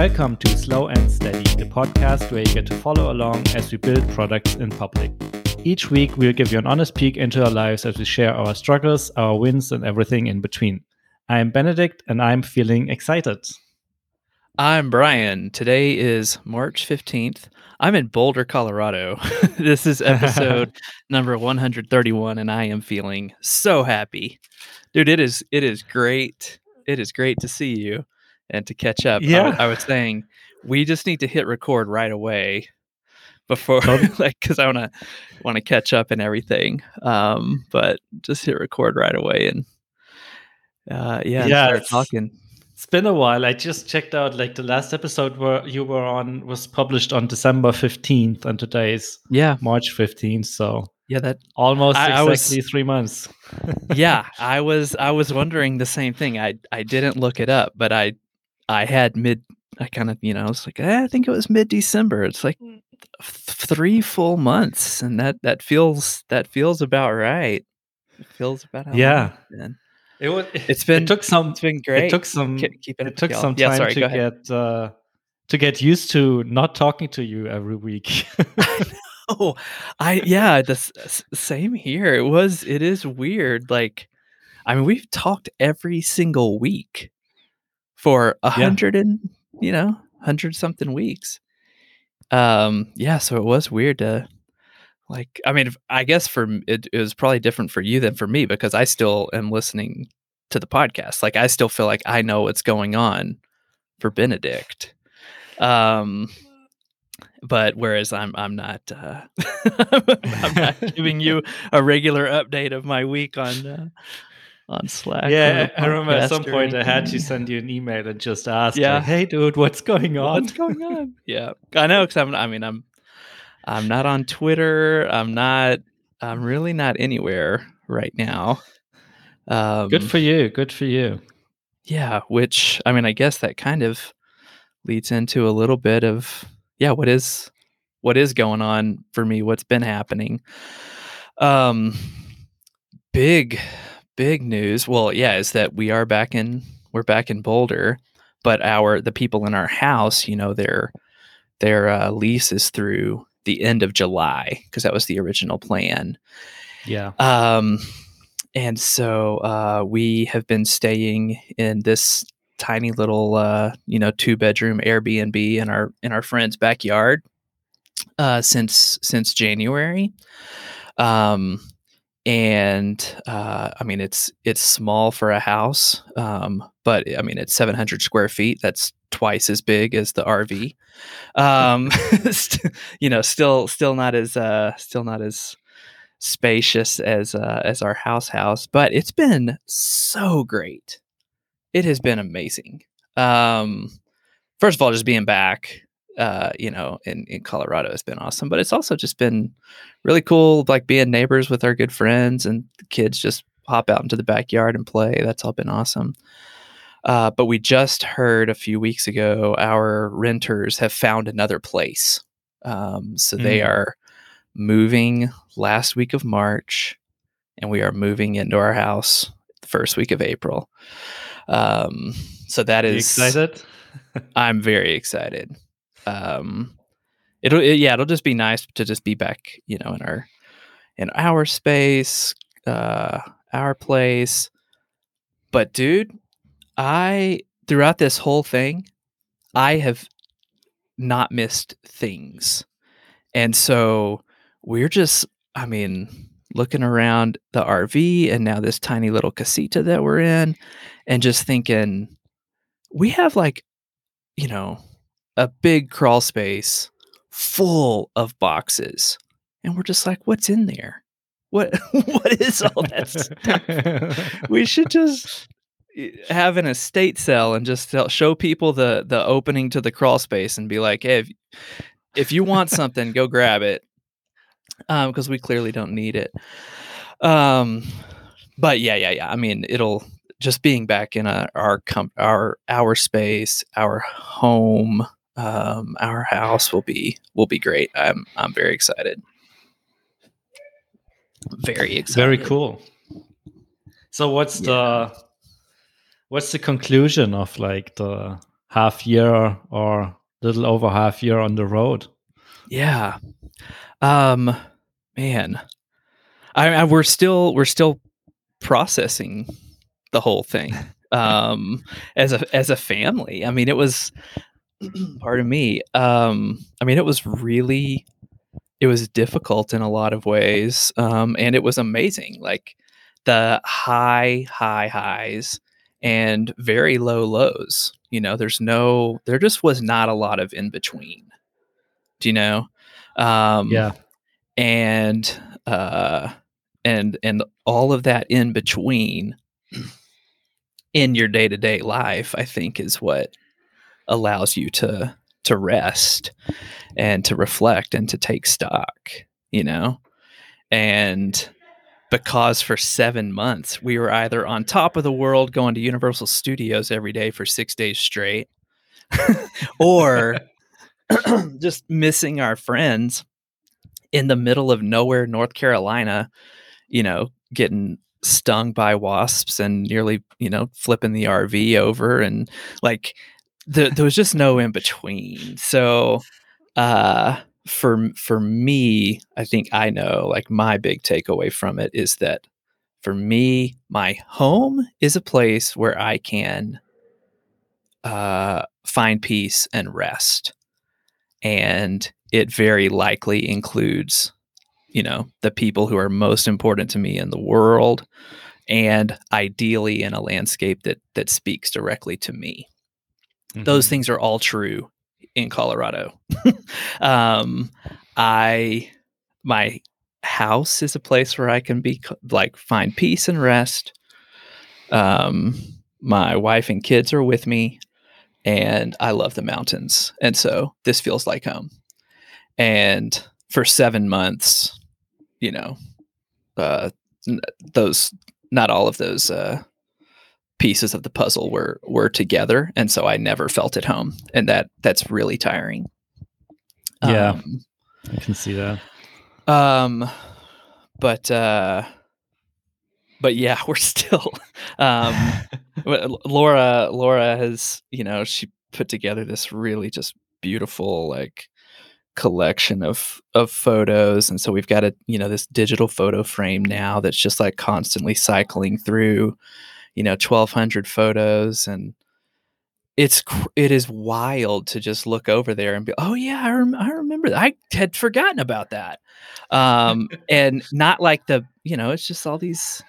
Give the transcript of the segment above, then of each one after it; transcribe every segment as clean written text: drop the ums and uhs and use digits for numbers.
Welcome to Slow and Steady, the podcast where you get to follow along as we build products in public. Each week, we'll give you an honest peek into our lives as we share our struggles, our wins, and everything in between. I'm Benedict, and I'm feeling excited. I'm Brian. Today is March 15th. I'm in Boulder, Colorado. This is episode number 131, and I am feeling so happy. Dude, it is great. It is great to see you. And to catch up, yeah. I was saying we just need to hit record right away before, because I want to catch up and everything. But just hit record right away and start talking. It's been a while. I just checked out the last episode where you were on was published on December 15th, and today's March 15th. So that almost exactly 3 months. I was wondering the same thing. I didn't look it up, but I think it was mid-December. It's like three full months, and that feels about right. It feels about how long it's been. It's been great. It took some time to get used to not talking to you every week. The same here. It is weird. We've talked every single week for 100 something weeks. So it was weird to I guess for it was probably different for you than for me, because I still am listening to the podcast. I still feel like I know what's going on for Benedict. But whereas I'm not, I'm not giving you a regular update of my week on Slack. Yeah, I remember at some point I had to send you an email and just ask, "Hey, dude, what's going on? What's going on?" Yeah, I know, because I'm not on Twitter. I'm really not anywhere right now. Good for you. Yeah, which I guess that kind of leads into a little bit of what is going on for me. What's been happening? Big news. Well, is that we are back in Boulder, but the people in our house, their lease is through the end of July, because that was the original plan. Yeah. And so we have been staying in this tiny little 2-bedroom Airbnb in our friend's backyard since January. It's small for a house, but it's 700 square feet. That's twice as big as the RV. Still not as spacious as our house, but it's been so great. It has been amazing. First of all, just being back, in Colorado has been awesome, but it's also just been really cool, being neighbors with our good friends, and the kids just hop out into the backyard and play. That's all been awesome. But we just heard a few weeks ago, our renters have found another place. They are moving last week of March, and we are moving into our house the first week of April. So that is excited. I'm very excited. It'll just be nice to just be back, in our space, our place. But dude, throughout this whole thing, I have not missed things. And so we're just, looking around the RV and now this tiny little casita that we're in, and just thinking we have a big crawl space full of boxes, and we're just like, what's in there? What is all that stuff? We should just have an estate sale and just show people the opening to the crawl space and be like, hey, if you want something, go grab it. Because we clearly don't need it. It'll just being back in our space, our home, our house will be great. I'm very excited. Very excited. Very cool. So what's the conclusion of half year or little over half year on the road. Yeah. Man, I we're still processing the whole thing as a family. I mean, it was, pardon me. I mean, it was difficult in a lot of ways. And it was amazing. Like the high highs and very low lows, you know, there just was not a lot of in between, do you know? Yeah. And all of that in between in your day-to-day life, I think, is what allows you to rest and to reflect and to take stock, you know? And because for 7 months, we were either on top of the world going to Universal Studios every day for 6 days straight or just missing our friends in the middle of nowhere, North Carolina, you know, getting stung by wasps and nearly, you know, flipping the RV over. And like, there was just no in between. So, for me, I think I know, like, my big takeaway from it is that for me, my home is a place where I can, find peace and rest. And it very likely includes, you know, the people who are most important to me in the world, and ideally in a landscape that speaks directly to me. Mm-hmm. Those things are all true in Colorado. My house is a place where I can be like, find peace and rest. My wife and kids are with me, and I love the mountains. And so this feels like home. And for 7 months, you know, not all of those pieces of the puzzle were together. And so I never felt at home, and that's really tiring. Yeah. I can see that. But yeah, we're still, Laura has, you know, she put together this really just beautiful, like, collection of photos. And so we've got this digital photo frame now that's just like constantly cycling through, you know, 1,200 photos. And it is wild to just look over there and be, oh yeah, I remember that. I had forgotten about that. And not like the, you know, it's just all these,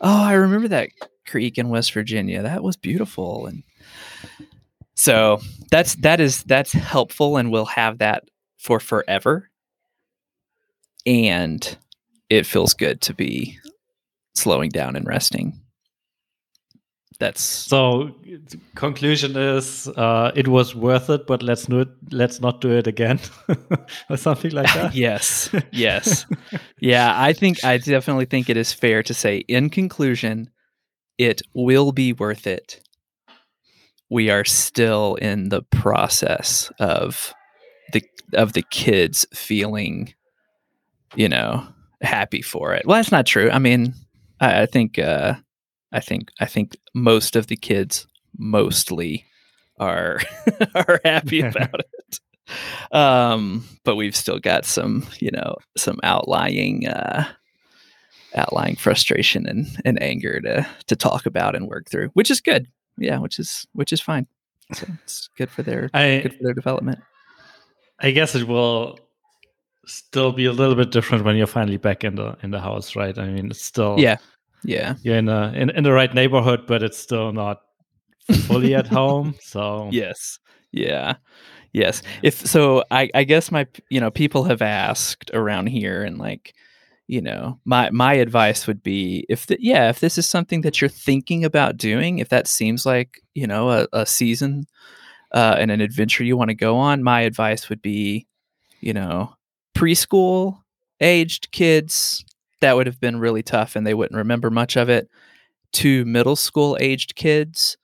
oh, I remember that creek in West Virginia. That was beautiful. And so that's helpful, and we'll have that for forever. And it feels good to be slowing down and resting. So conclusion is, it was worth it, but let's not do it again or something like that. Yes. Yeah, I definitely think it is fair to say, in conclusion, it will be worth it. We are still in the process of the kids feeling, you know, happy for it. Well, that's not true. I mean, I think most of the kids mostly are happy about it. But we've still got some outlying frustration and anger to talk about and work through, which is good. Yeah, which is fine. So it's good for their development. I guess it will still be a little bit different when you're finally back in the house, right? I mean, it's still you're in the right neighborhood, but it's still not fully at home. So yes. If so, I guess my, you know, people have asked around here, and like, you know, my advice would be if this is something that you're thinking about doing, if that seems like, you know, a season and an adventure you want to go on, my advice would be, you know, preschool aged kids, that would have been really tough and they wouldn't remember much of it. To middle school aged kids,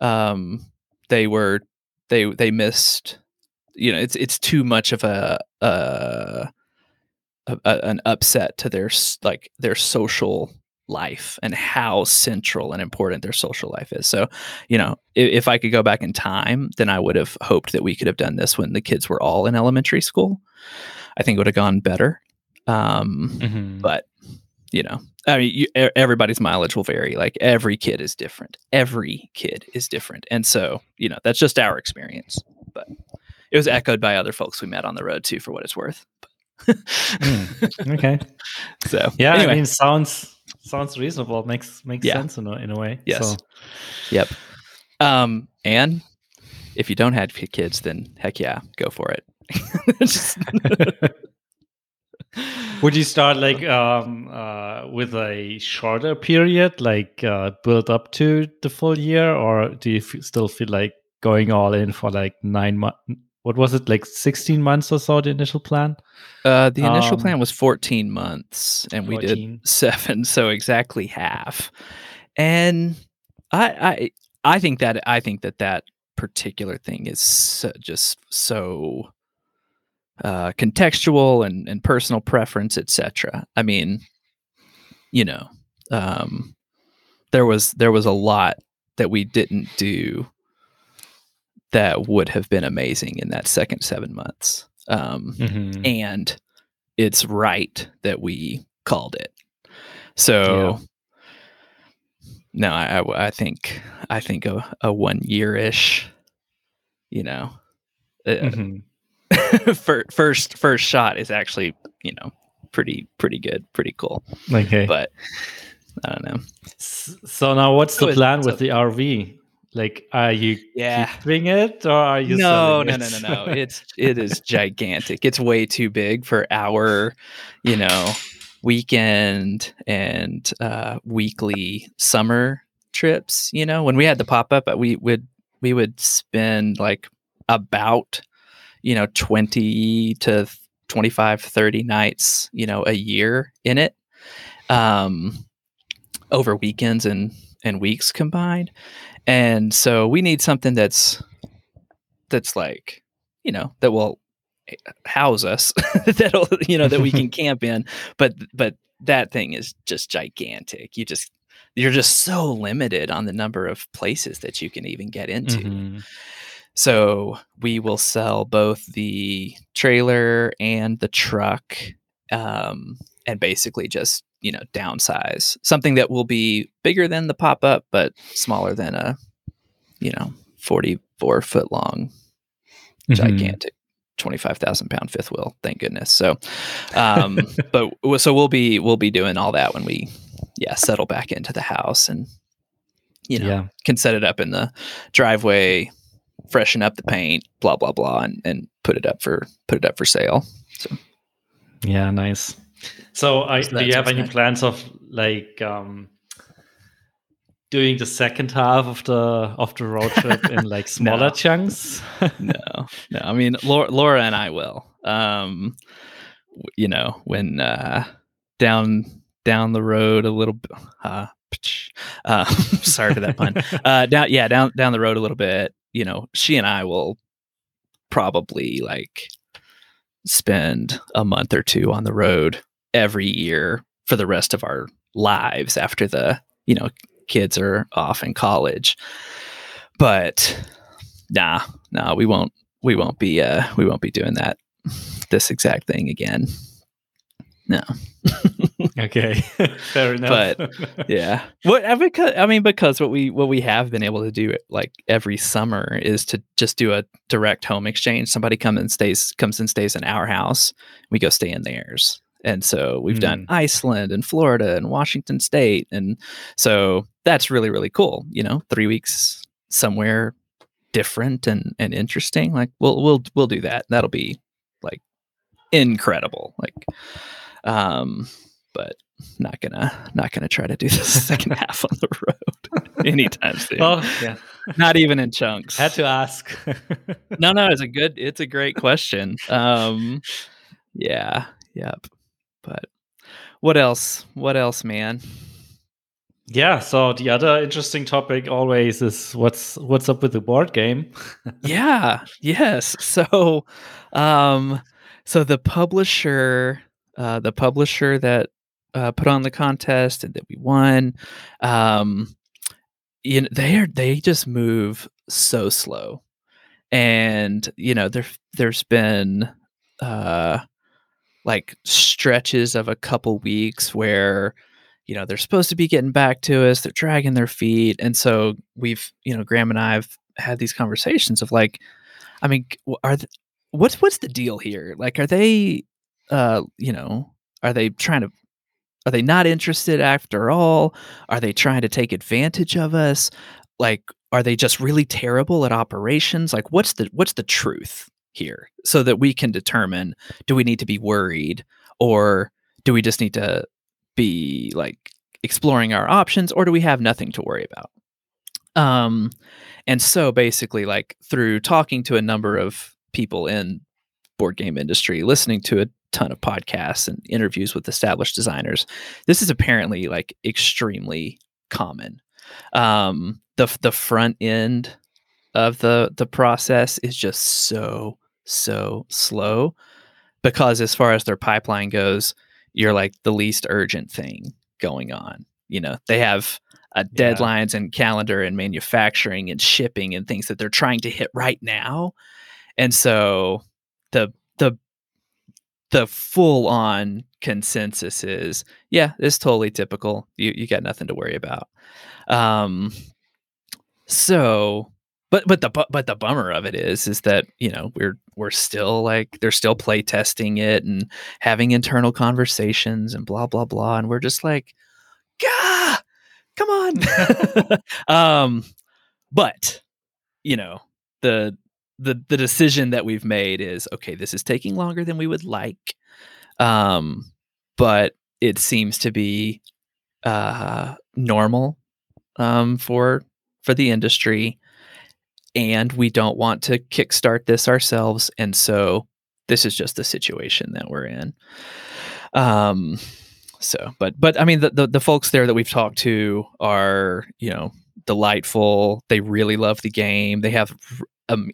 they missed, you know, it's too much of an upset to their social life and how central and important their social life is. So, you know, if I could go back in time, then I would have hoped that we could have done this when the kids were all in elementary school. I think it would have gone better. But, you know, I mean, everybody's mileage will vary. Like every kid is different. And so, you know, that's just our experience. But it was echoed by other folks we met on the road too, for what it's worth. Okay. So yeah, anyway. I mean, sounds reasonable. Makes sense in a way. Yes. So. Yep. And if you don't have kids, then heck yeah, go for it. Would you start like with a shorter period, like build up to the full year, or do you still feel like going all in for like 9 months? What was it, like 16 months or so, the initial plan? The initial plan was 14 months, and we did 7, so exactly half. And I think that particular thing is so contextual and personal preference, etc. I mean, you know, there was a lot that we didn't do that would have been amazing in that second 7 months. And it's right that we called it. So no, I think a 1 year-ish, you know, first shot is actually, you know, pretty good, pretty cool. Okay. But I don't know. So now what's the plan with the RV? Like, are you keeping it, or are you selling it? No. It is gigantic. It's way too big for our, you know, weekend and weekly summer trips. You know, when we had the pop-up, we would spend like about, you know, 20 to 25, 30 nights, you know, a year in it, over weekends and weeks combined. And so we need something that's like, you know, that will house us, that'll, you know, that we can camp in. But that thing is just gigantic. You're just so limited on the number of places that you can even get into. So we will sell both the trailer and the truck, and basically just, you know, downsize something that will be bigger than the pop-up, but smaller than a, you know, 44 foot long, gigantic 25,000 pound fifth wheel. Thank goodness. So, but so we'll be doing all that when we, settle back into the house, and, you know, can set it up in the driveway, freshen up the paint, blah, blah, blah, and put it up for sale. So. Yeah. Nice. So, do you have any plans of like doing the second half of the road trip in like smaller chunks? No. I mean, Laura and I will. You know, when down the road a little bit. Sorry for that pun. Down the road a little bit. You know, she and I will probably like spend a month or two on the road every year for the rest of our lives after the, you know, kids are off in college. But nah, we won't be doing that, this exact thing again. No. Okay. Fair enough. But yeah. Because what we have been able to do like every summer is to just do a direct home exchange. Somebody comes and stays in our house. We go stay in theirs. And so we've done Iceland and Florida and Washington State. And so that's really, really cool. You know, 3 weeks somewhere different and interesting. Like we'll do that. That'll be like incredible. Like, but not gonna try to do the second half on the road anytime soon. Oh, yeah. Not even in chunks. Had to ask. No, it's a great question. But what else, man? Yeah. So the other interesting topic always is what's up with the board game. Yeah. Yes. So, the publisher that put on the contest and that we won. You know, they just move so slow, and you know there's been like stretches of a couple weeks where, you know, they're supposed to be getting back to us, they're dragging their feet. And so we've, you know, Graham and I have had these conversations of like, I mean, what's the deal here? Like, are they, you know, are they not interested after all? Are they trying to take advantage of us? Like, are they just really terrible at operations? Like, what's the truth here, so that we can determine, do we need to be worried, or do we just need to be like exploring our options, or do we have nothing to worry about? And so basically, like, through talking to a number of people in board game industry, listening to a ton of podcasts and interviews with established designers, this is apparently like extremely common. The front end of the process is just so slow, because as far as their pipeline goes, you're like the least urgent thing going on. You know, they have deadlines and calendar and manufacturing and shipping and things that they're trying to hit right now. And so the full on consensus is, yeah, it's totally typical. You got nothing to worry about. So, but the bummer of it is that, you know, we're still like, they're still play testing it and having internal conversations and blah, blah, blah. And we're just like, gah, come on. But you know, the decision that we've made is, okay, this is taking longer than we would like. But it seems to be, normal, for the industry, and we don't want to kickstart this ourselves. And so this is just the situation that we're in. So, but I mean, the folks there that we've talked to are, you know, delightful. They really love the game. They have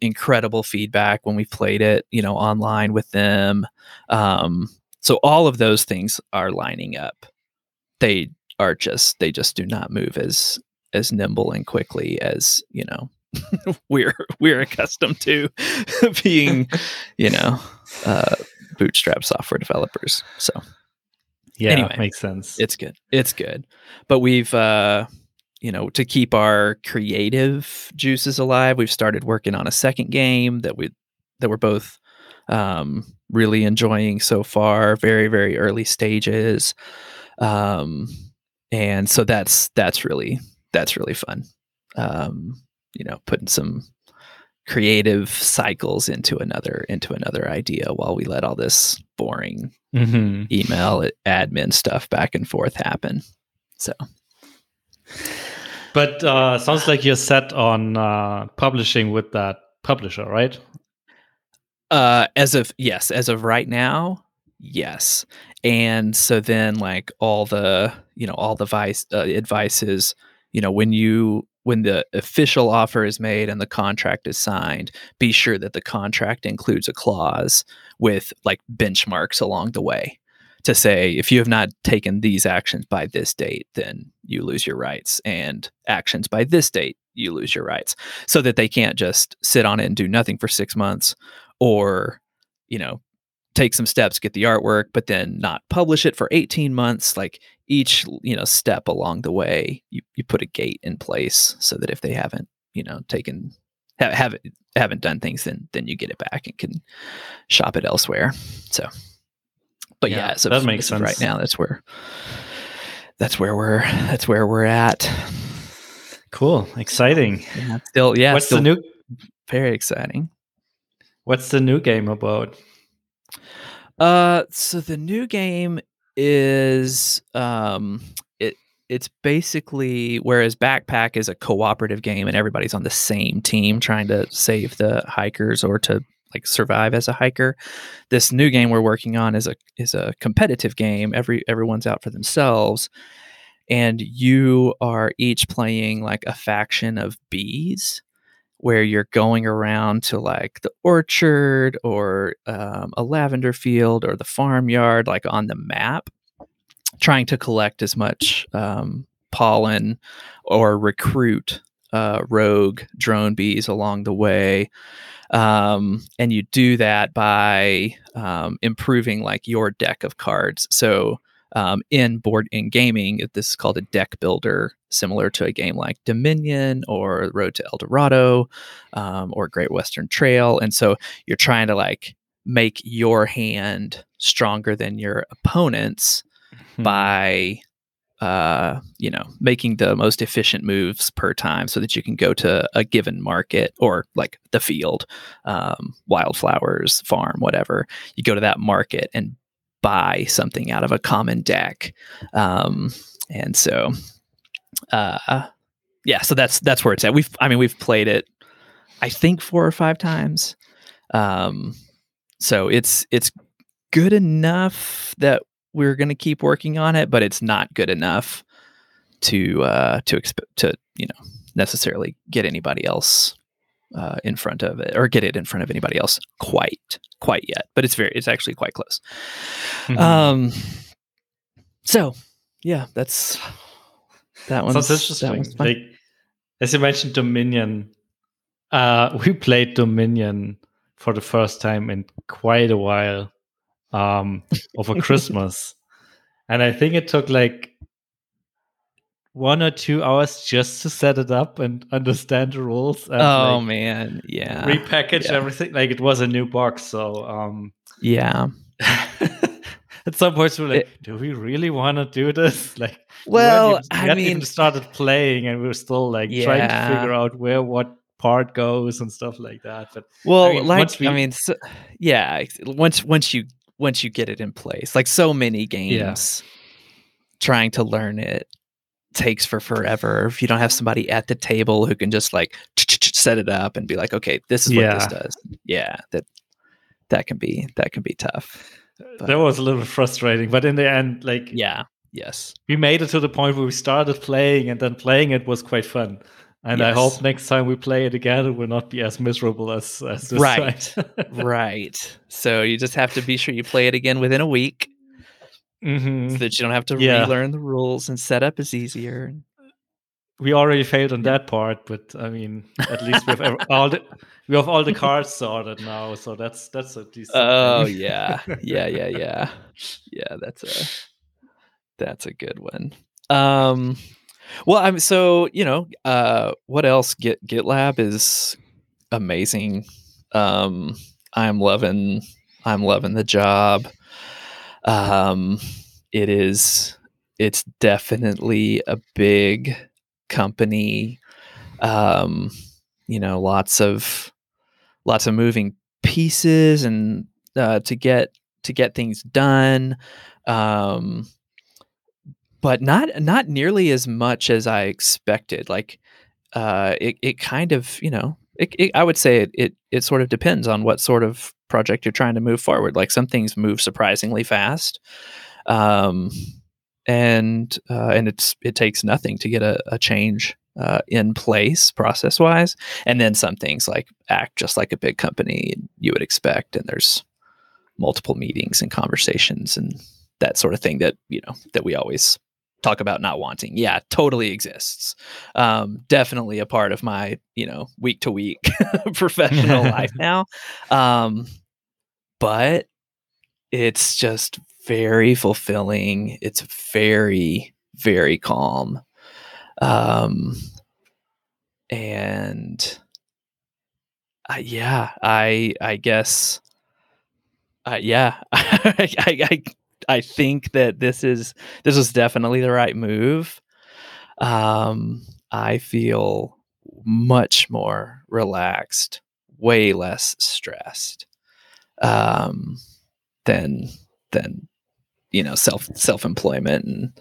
incredible feedback when we played it, you know, online with them. So all of those things are lining up. They just do not move as nimble and quickly as, you know, we're accustomed to being, you know, bootstrap software developers. So yeah, anyway, makes sense. It's good. But we've, you know, to keep our creative juices alive, we've started working on a second game that we're both really enjoying so far. Very, very early stages, and so that's really fun. You know, putting some creative cycles into another idea while we let all this boring email admin stuff back and forth happen. So. But sounds like you're set on publishing with that publisher, right? As of right now, yes. And so then, like, all the advice is, you know, when the official offer is made and the contract is signed, be sure that the contract includes a clause with like benchmarks along the way to say, if you have not taken these actions by this date, then you lose your rights, and actions by this date, you lose your rights, so that they can't just sit on it and do nothing for 6 months, or, you know, take some steps, get the artwork, but then not publish it for 18 months. Like, each, you know, step along the way, you put a gate in place so that if they haven't, you know, haven't done things, then you get it back and can shop it elsewhere. So, but yeah, so that makes sense. Right now, that's where we're at. Cool, exciting. Yeah, still, yeah. What's still the new? Very exciting. What's the new game about? So the new game is it's basically, whereas Backpack is a cooperative game and everybody's on the same team trying to save the hikers or to like survive as a hiker, this new game we're working on is a competitive game. Everyone's out for themselves, and you are each playing like a faction of bees, where you're going around to like the orchard or a lavender field or the farmyard, like on the map, trying to collect as much pollen or recruit rogue drone bees along the way. And you do that by improving like your deck of cards. So in gaming, this is called a deck builder, similar to a game like Dominion or Road to El Dorado or Great Western Trail. And so you're trying to like make your hand stronger than your opponent's by making the most efficient moves per time so that you can go to a given market or like the field, wildflowers, farm, whatever. You go to that market and buy something out of a common deck. So that's where it's at. We've played it, I think 4 or 5 times. So it's good enough that we're going to keep working on it, but it's not good enough to necessarily get anybody else in front of it or get it in front of anybody else quite yet. But it's actually quite close. Mm-hmm. So yeah, that's that one. Sounds interesting. Like, as you mentioned, Dominion. We played Dominion for the first time in quite a while. Over Christmas. And I think it took like 1 or 2 hours just to set it up and understand the rules. And, repackage everything. Like it was a new box. So, at some point we were like, do we really want to do this? Like, we started playing and we were still like trying to figure out where what part goes and stuff like that. But once you get it in place, like so many games, trying to learn it takes forever. If you don't have somebody at the table who can just like set it up and be like, okay, this is what this does. Yeah, that can be tough. But that was a little frustrating, but in the end, like we made it to the point where we started playing, and then playing it was quite fun. And I hope next time we play it again, it will not be as miserable as this time. Right. So you just have to be sure you play it again within a week so that you don't have to relearn the rules, and setup is easier. We already failed on that part, but I mean, at least we have all the cards sorted now. So that's a decent thing. Yeah, that's a good one. What else? GitLab is amazing. I'm loving the job. It's definitely a big company. Lots of moving pieces and to get things done. But not nearly as much as I expected. Like, I would say it sort of depends on what sort of project you're trying to move forward. Like some things move surprisingly fast, and it takes nothing to get a change in place process wise. And then some things like act just like a big company you would expect, and there's multiple meetings and conversations and that sort of thing that we always talk about not wanting. Yeah, totally exists. Definitely a part of my, week to week professional life now. But it's just very fulfilling. It's very, very calm. I think that this was definitely the right move. I feel much more relaxed, way less stressed, than self-employment and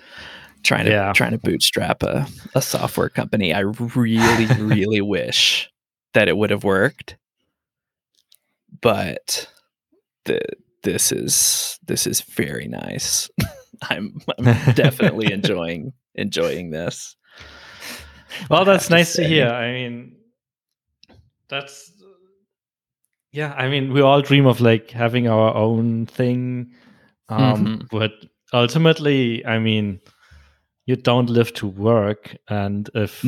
trying to bootstrap a software company. I really, really wish that it would have worked, but This is very nice. I'm definitely enjoying this. Well, that's nice to hear. I mean, we all dream of like having our own thing, but ultimately, I mean, you don't live to work, and if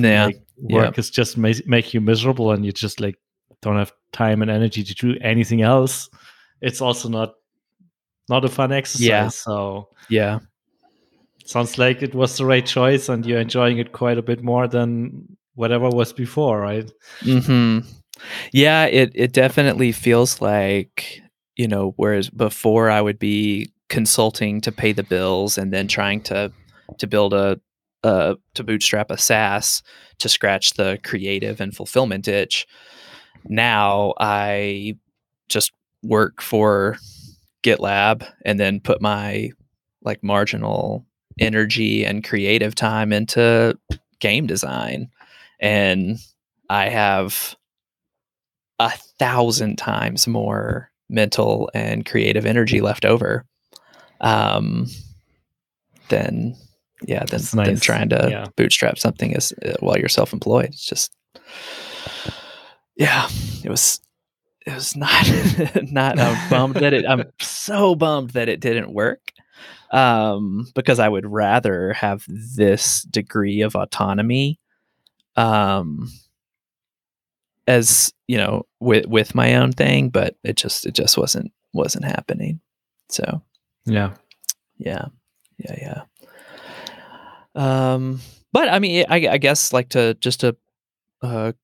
work is just make you miserable and you just like don't have time and energy to do anything else, it's also not a fun exercise. Yeah. So yeah, sounds like it was the right choice, and you're enjoying it quite a bit more than whatever was before, right? Mm-hmm. Yeah, it definitely feels like, you know, whereas before I would be consulting to pay the bills and then trying to build to bootstrap a SaaS to scratch the creative and fulfillment itch. Now I just work for GitLab and then put my like marginal energy and creative time into game design. And I have 1,000 times more mental and creative energy left over than trying to bootstrap something as while you're self-employed. It's just, yeah, it was not not I'm so bummed that it didn't work, because I would rather have this degree of autonomy, as you know, with my own thing, but it just wasn't happening. So yeah. But I mean, I guess like to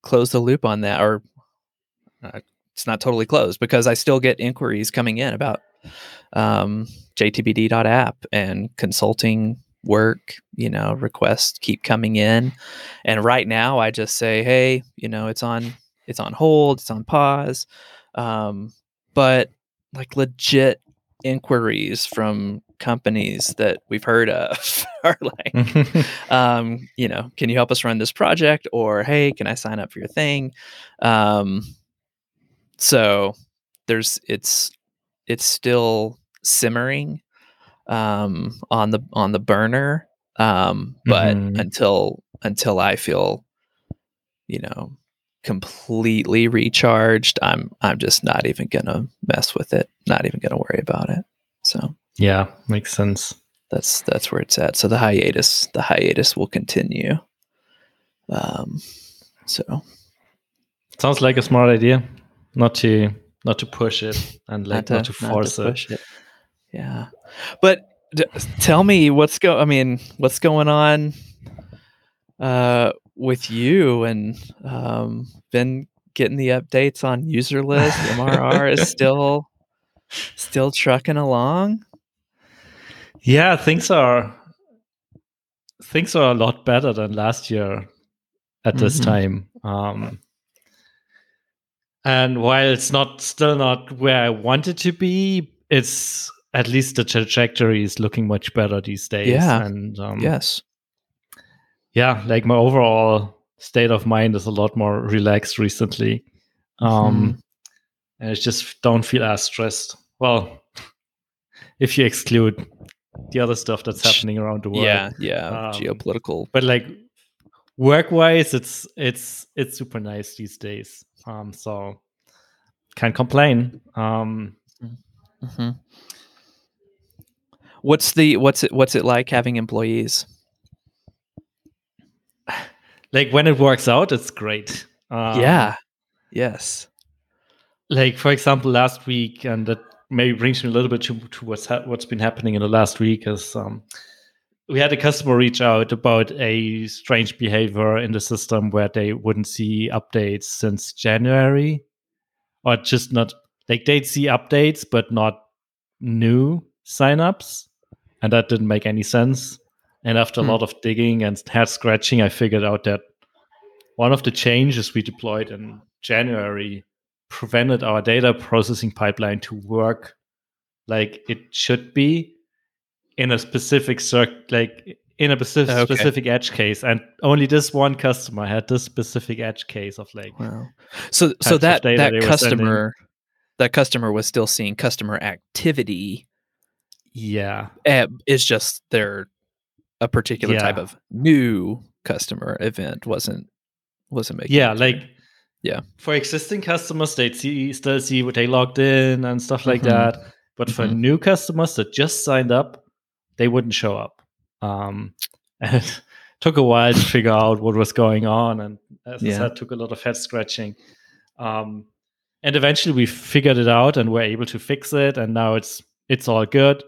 close the loop on that, or it's not totally closed because I still get inquiries coming in about JTBD.app and consulting work, you know, requests keep coming in. And right now I just say, hey, you know, it's on hold, it's on pause. But like legit inquiries from companies that we've heard of are like, you know, can you help us run this project? Or, hey, can I sign up for your thing? So there's, it's still simmering, on the burner. But until I feel, you know, completely recharged, I'm just not even gonna mess with it, not even gonna worry about it. So yeah, makes sense. That's where it's at. So the hiatus will continue. So sounds like a smart idea, not to push it and like not to force it. Yeah, but tell me what's going on with you, and been getting the updates on user list. MRR is still trucking along. Yeah, things are a lot better than last year at this time. And while it's still not where I want it to be, it's at least the trajectory is looking much better these days. Yeah. And yes. Yeah, like my overall state of mind is a lot more relaxed recently. And I just don't feel as stressed. Well, if you exclude the other stuff that's happening around the world. Yeah, geopolitical. But like work-wise, it's super nice these days. So can't complain. What's it like having employees? Like when it works out, it's great. Yeah. Yes. Like for example, last week, and that maybe brings me a little bit to what's been happening in the last week is we had a customer reach out about a strange behavior in the system where they wouldn't see updates since January, or just not like they'd see updates but not new signups, and that didn't make any sense. And after a lot of digging and head scratching, I figured out that one of the changes we deployed in January prevented our data processing pipeline to work like it should be in a specific specific edge case. And only this one customer had this specific edge case of like, wow. So that customer was still seeing customer activity. Yeah. It's just their a particular type of new customer event wasn't making sense. For existing customers, they'd still see what they logged in and stuff like that. But for new customers that just signed up, they wouldn't show up. And it took a while to figure out what was going on. And as I said, took a lot of head scratching. And eventually we figured it out and were able to fix it. And now it's all good.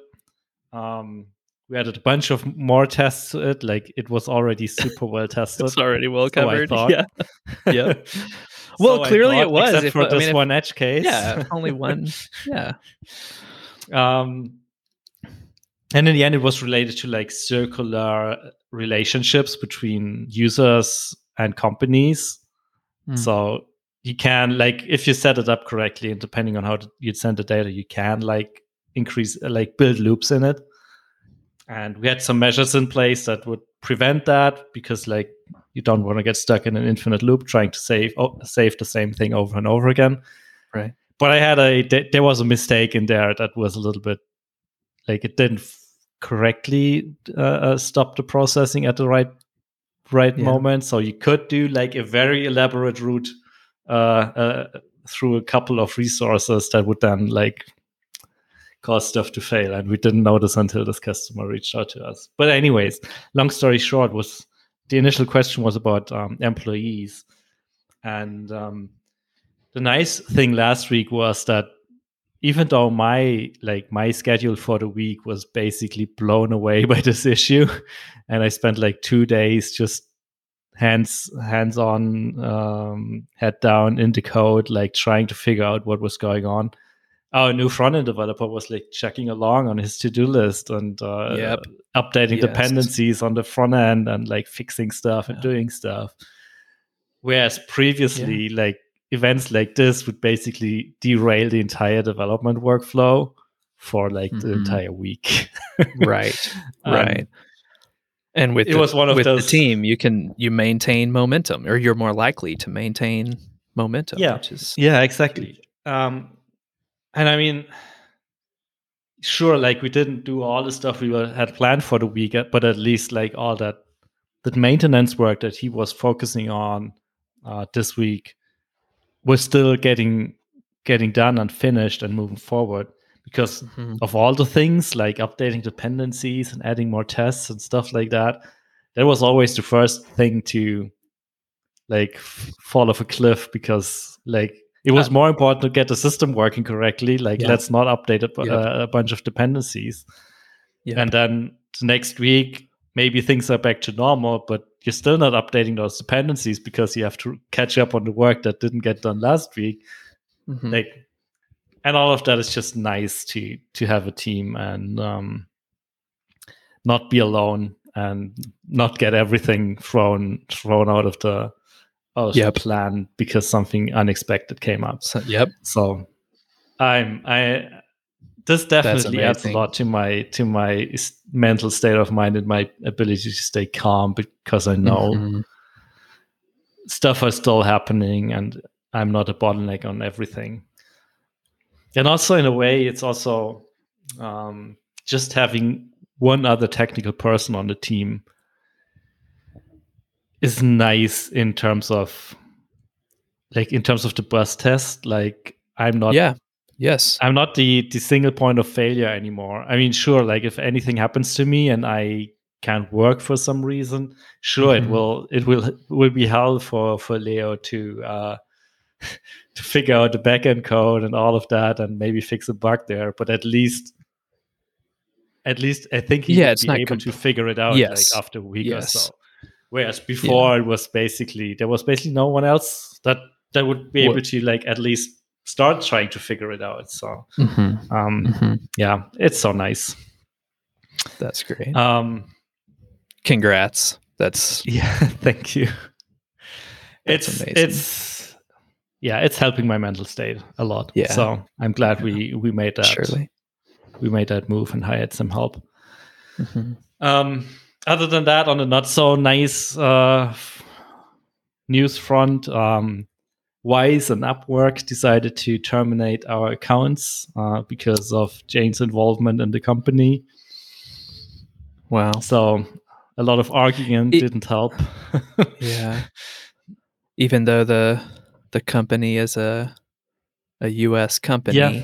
We added a bunch of more tests to it. Like, it was already super well tested. It's already well covered. So I thought. Yeah. Well, so clearly thought, it was. Except for this one edge case. Yeah, only one. Yeah. And in the end, it was related to like circular relationships between users and companies. So you can, like, if you set it up correctly, and depending on how you send the data, you can like increase, like build loops in it. And we had some measures in place that would prevent that, because like you don't want to get stuck in an infinite loop trying to save the same thing over and over again. Right. But I had there was a mistake in there that was a little bit like it didn't correctly stop the processing at the right moment. So you could do like a very elaborate route through a couple of resources that would then like cause stuff to fail. And we didn't notice until this customer reached out to us. But anyways, long story short, was the initial question was about employees. And the nice thing last week was that even though my schedule for the week was basically blown away by this issue, and I spent like 2 days just hands on, head down in the code, like trying to figure out what was going on. Our new front-end developer was like checking along on his to-do list and updating dependencies on the front end and like fixing stuff and doing stuff. Whereas previously, like events like this would basically derail the entire development workflow for like the entire week. Right, right. And with the team, you maintain momentum, or you're more likely to maintain momentum. Yeah, which is exactly. And I mean, sure, like we didn't do all the stuff we had planned for the week, but at least like all that maintenance work that he was focusing on this week was still getting done and finished and moving forward, because of all the things like updating dependencies and adding more tests and stuff like that. That was always the first thing to like fall off a cliff, because like, it was more important to get the system working correctly. Like, let's not update a bunch of dependencies. Yep. And then the next week, maybe things are back to normal, but you're still not updating those dependencies because you have to catch up on the work that didn't get done last week. Mm-hmm. Like, and all of that is just nice to have a team and not be alone and not get everything thrown out of the plan because something unexpected came up. So this definitely adds a lot to my mental state of mind and my ability to stay calm, because I know stuff is still happening and I'm not a bottleneck on everything. And also, in a way, it's also just having one other technical person on the team is nice in terms of the bus test. Like, I'm not I'm not the single point of failure anymore. I mean, sure, like if anything happens to me and I can't work for some reason, sure, it will be hell for Leo to figure out the backend code and all of that and maybe fix a bug there. But at least I think he would be able to figure it out like after a week or so. Whereas before it was basically, there was basically no one else that would be able to like at least start trying to figure it out. So it's so nice. That's great. Congrats. Thank you. That's amazing. It's helping my mental state a lot. Yeah. So I'm glad we made that. Surely. We made that move and hired some help. Mm-hmm. Other than that, on a not so nice news front, Wise and Upwork decided to terminate our accounts because of Jane's involvement in the company. Wow. So a lot of arguing didn't help. Even though the company is a U.S. company. Yeah.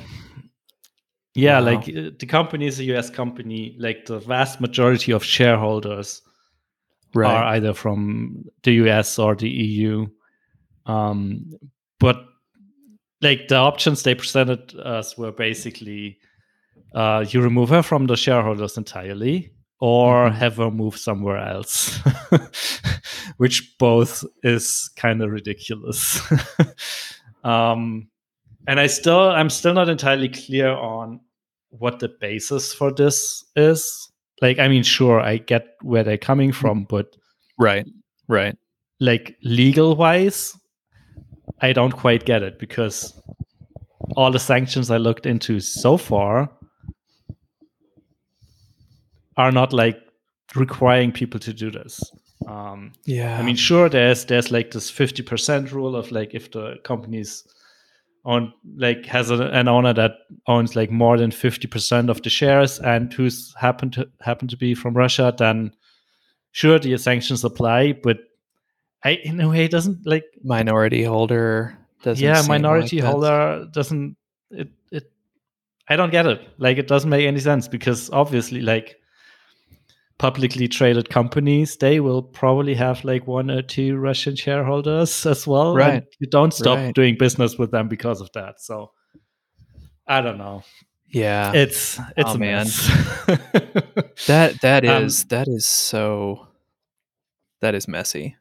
Yeah, wow. Like the company is a US company. Like the vast majority of shareholders are either from the US or the EU. But like the options they presented us were basically you remove her from the shareholders entirely or have her move somewhere else, which both is kind of ridiculous. And I'm still not entirely clear on what the basis for this is. Like, I mean, sure, I get where they're coming from, but right, like legal wise, I don't quite get it, because all the sanctions I looked into so far are not like requiring people to do this. I mean, sure, there's like this 50% rule of like if the company's on like has an owner that owns like more than 50% of the shares and who's happened to be from Russia, then sure, the sanctions apply. But in a way, it doesn't like minority holder. Doesn't minority like holder that. Doesn't it. I don't get it. Like, it doesn't make any sense, because obviously, like, publicly traded companies, they will probably have like one or two Russian shareholders as well. Right. And you don't stop doing business with them because of that. So I don't know. Yeah. It's a mess. That is messy.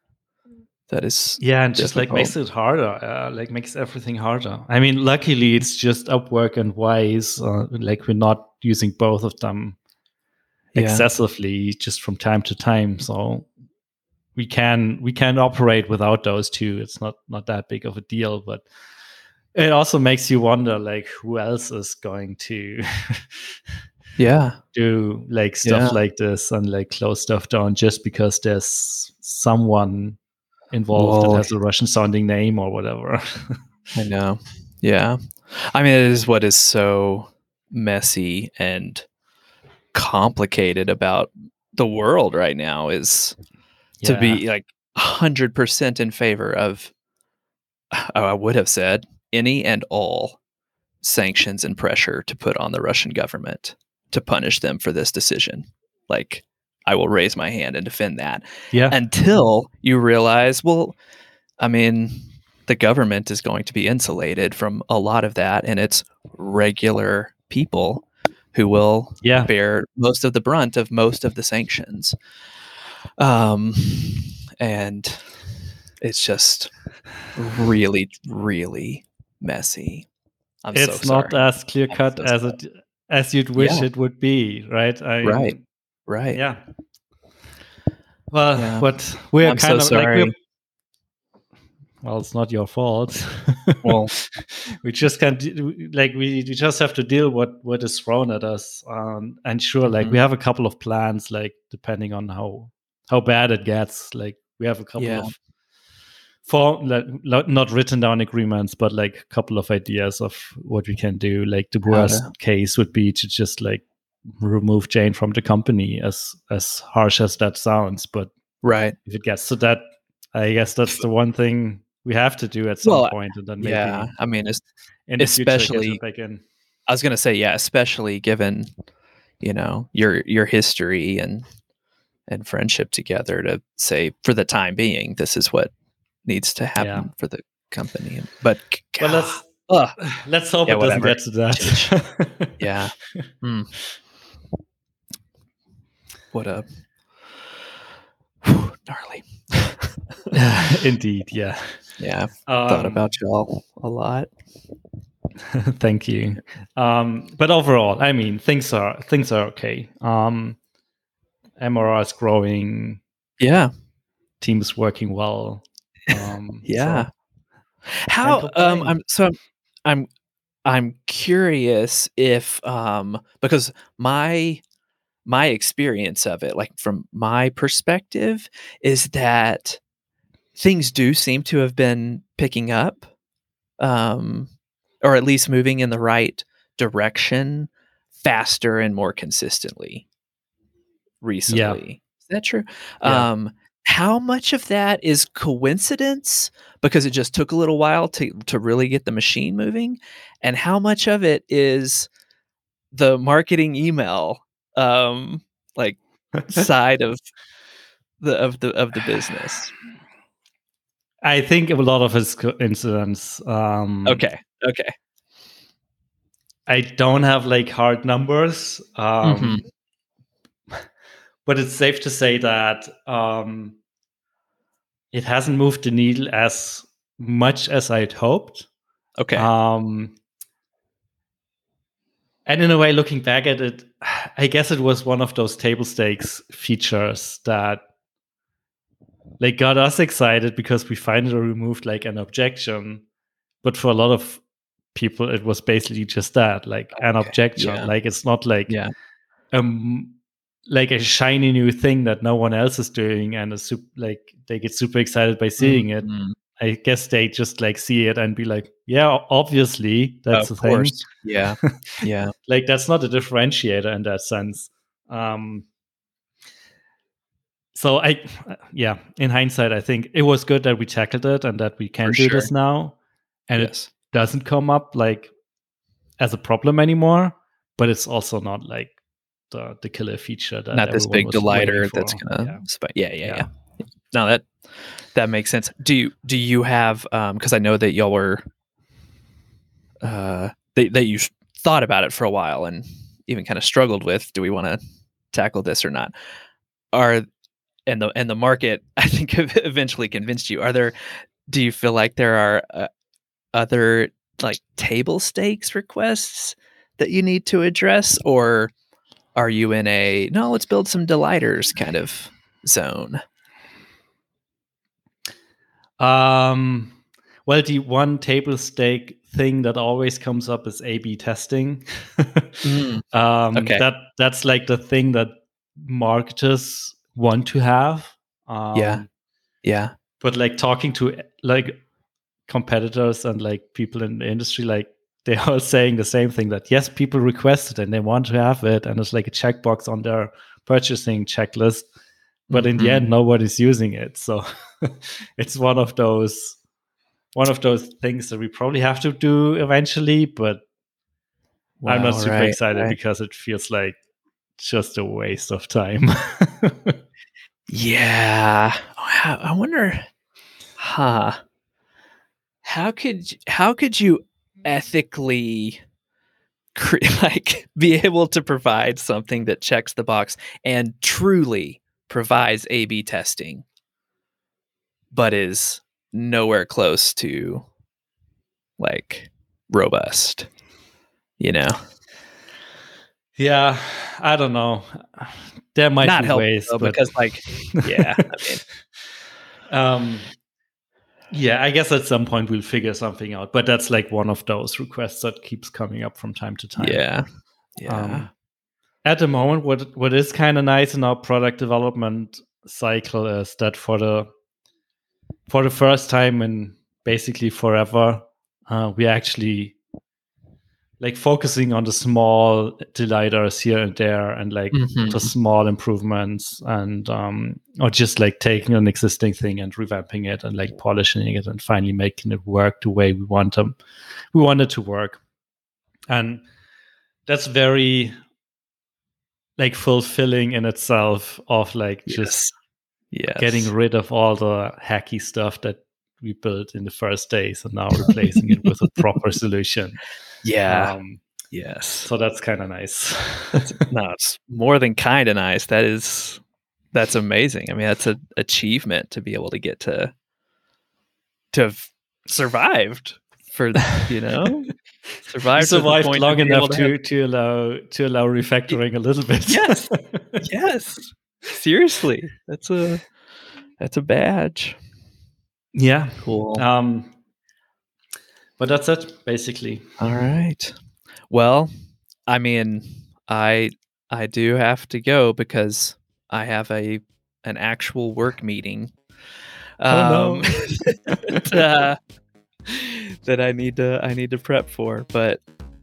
That is and difficult. Just like makes it harder. Like makes everything harder. I mean, luckily it's just Upwork and Wise. Like we're not using both of them excessively just from time to time, so we can operate without those two. It's not that big of a deal, but it also makes you wonder like who else is going to do like stuff like this and like close stuff down just because there's someone involved that has a Russian sounding name or whatever. I know. Yeah, I mean, it is what is so messy and complicated about the world right now is to be like 100% in favor of I would have said any and all sanctions and pressure to put on the Russian government to punish them for this decision. Like, I will raise my hand and defend that until you realize, well, I mean, the government is going to be insulated from a lot of that, and it's regular people who will bear most of the brunt of most of the sanctions. And it's just really, really messy. It's not as clear-cut as you'd wish it would be, right? Right. Yeah. Well, but we're well, it's not your fault. Well, we just can't we just have to deal what is thrown at us. And sure, like we have a couple of plans, like depending on how bad it gets. Like we have a couple of not written down agreements, but like a couple of ideas of what we can do. Like the worst case would be to just like remove Jane from the company, as harsh as that sounds. But if it gets to that, I guess that's the one thing we have to do at some point, and then maybe I mean, especially back in. I was gonna say, especially given, you know, your history and friendship together, to say for the time being, this is what needs to happen for the company. But let's hope it doesn't get to that. What a gnarly. Indeed. Thought about y'all a lot. Thank you. But overall, I mean, things are okay. MRR is growing, team is working well. So how I'm curious if because my experience of it, like from my perspective, is that things do seem to have been picking up, or at least moving in the right direction faster and more consistently recently. Is that true? How much of that is coincidence because it just took a little while to really get the machine moving, and how much of it is the marketing email like side of the business? I think a lot of his incidents. Okay. I don't have like hard numbers, but it's safe to say that it hasn't moved the needle as much as I'd hoped. Okay. And in a way, looking back at it, I guess it was one of those table stakes features that like got us excited because we finally removed like an objection. But for a lot of people, it was basically just that, like an objection. Yeah. Like it's not like like a shiny new thing that no one else is doing, and like they get super excited by seeing it. I guess they just like see it and be like, yeah, obviously that's the thing. Yeah. Like that's not a differentiator in that sense. So in hindsight, I think it was good that we tackled it and that we can do this now. And it doesn't come up like as a problem anymore, but it's also not like the killer feature. That not this big delighter that's going to spike. Yeah. No, that makes sense. Do you have because I know that y'all were that you thought about it for a while and even kind of struggled with, do we want to tackle this or not? And the market, I think, eventually convinced you. Do you feel like there are other like table stakes requests that you need to address, or are you in a no, let's build some delighters kind of zone? Well, the one table stake thing that always comes up is A/B testing. That's like the thing that marketers want to have. But like talking to like competitors and like people in the industry, like they're all saying the same thing, that yes, people request it and they want to have it, and it's like a checkbox on their purchasing checklist. But in the end, nobody's using it. So it's one of those things that we probably have to do eventually. But I'm not super excited because it feels like just a waste of time. I wonder, how could you ethically like be able to provide something that checks the box and truly provides A/B testing, but is nowhere close to like robust, you know? Yeah, I don't know. There might not be ways, though, but because like, I guess at some point we'll figure something out. But that's like one of those requests that keeps coming up from time to time. At the moment, what is kind of nice in our product development cycle is that for the first time in basically forever, we're actually like focusing on the small delighters here and there, and like the small improvements, and or just like taking an existing thing and revamping it and like polishing it and finally making it work the way we want it to work. And that's very like fulfilling in itself, of like just getting rid of all the hacky stuff that we built in the first days and now replacing it with a proper solution. So that's kind of nice. No, it's more than kind of nice. That's amazing. I mean, that's an achievement to be able to get to have survived. For survived long enough to allow refactoring a little bit. Yes. Seriously, that's a badge. Yeah, cool. But that's it basically. All right. Well, I mean, I do have to go because I have an actual work meeting. That I need to prep for, but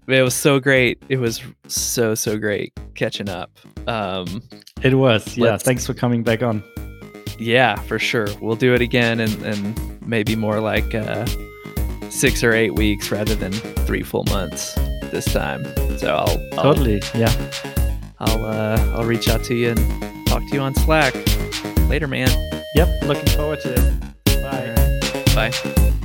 it was so great. It was so great catching up. It was, yeah. Thanks for coming back on. Yeah, for sure. We'll do it again, and maybe more like 6 or 8 weeks rather than 3 full months. this time. So I'll totally, yeah. I'll reach out to you and talk to you on Slack later, man. Yep, looking forward to it. Bye. All right. Bye.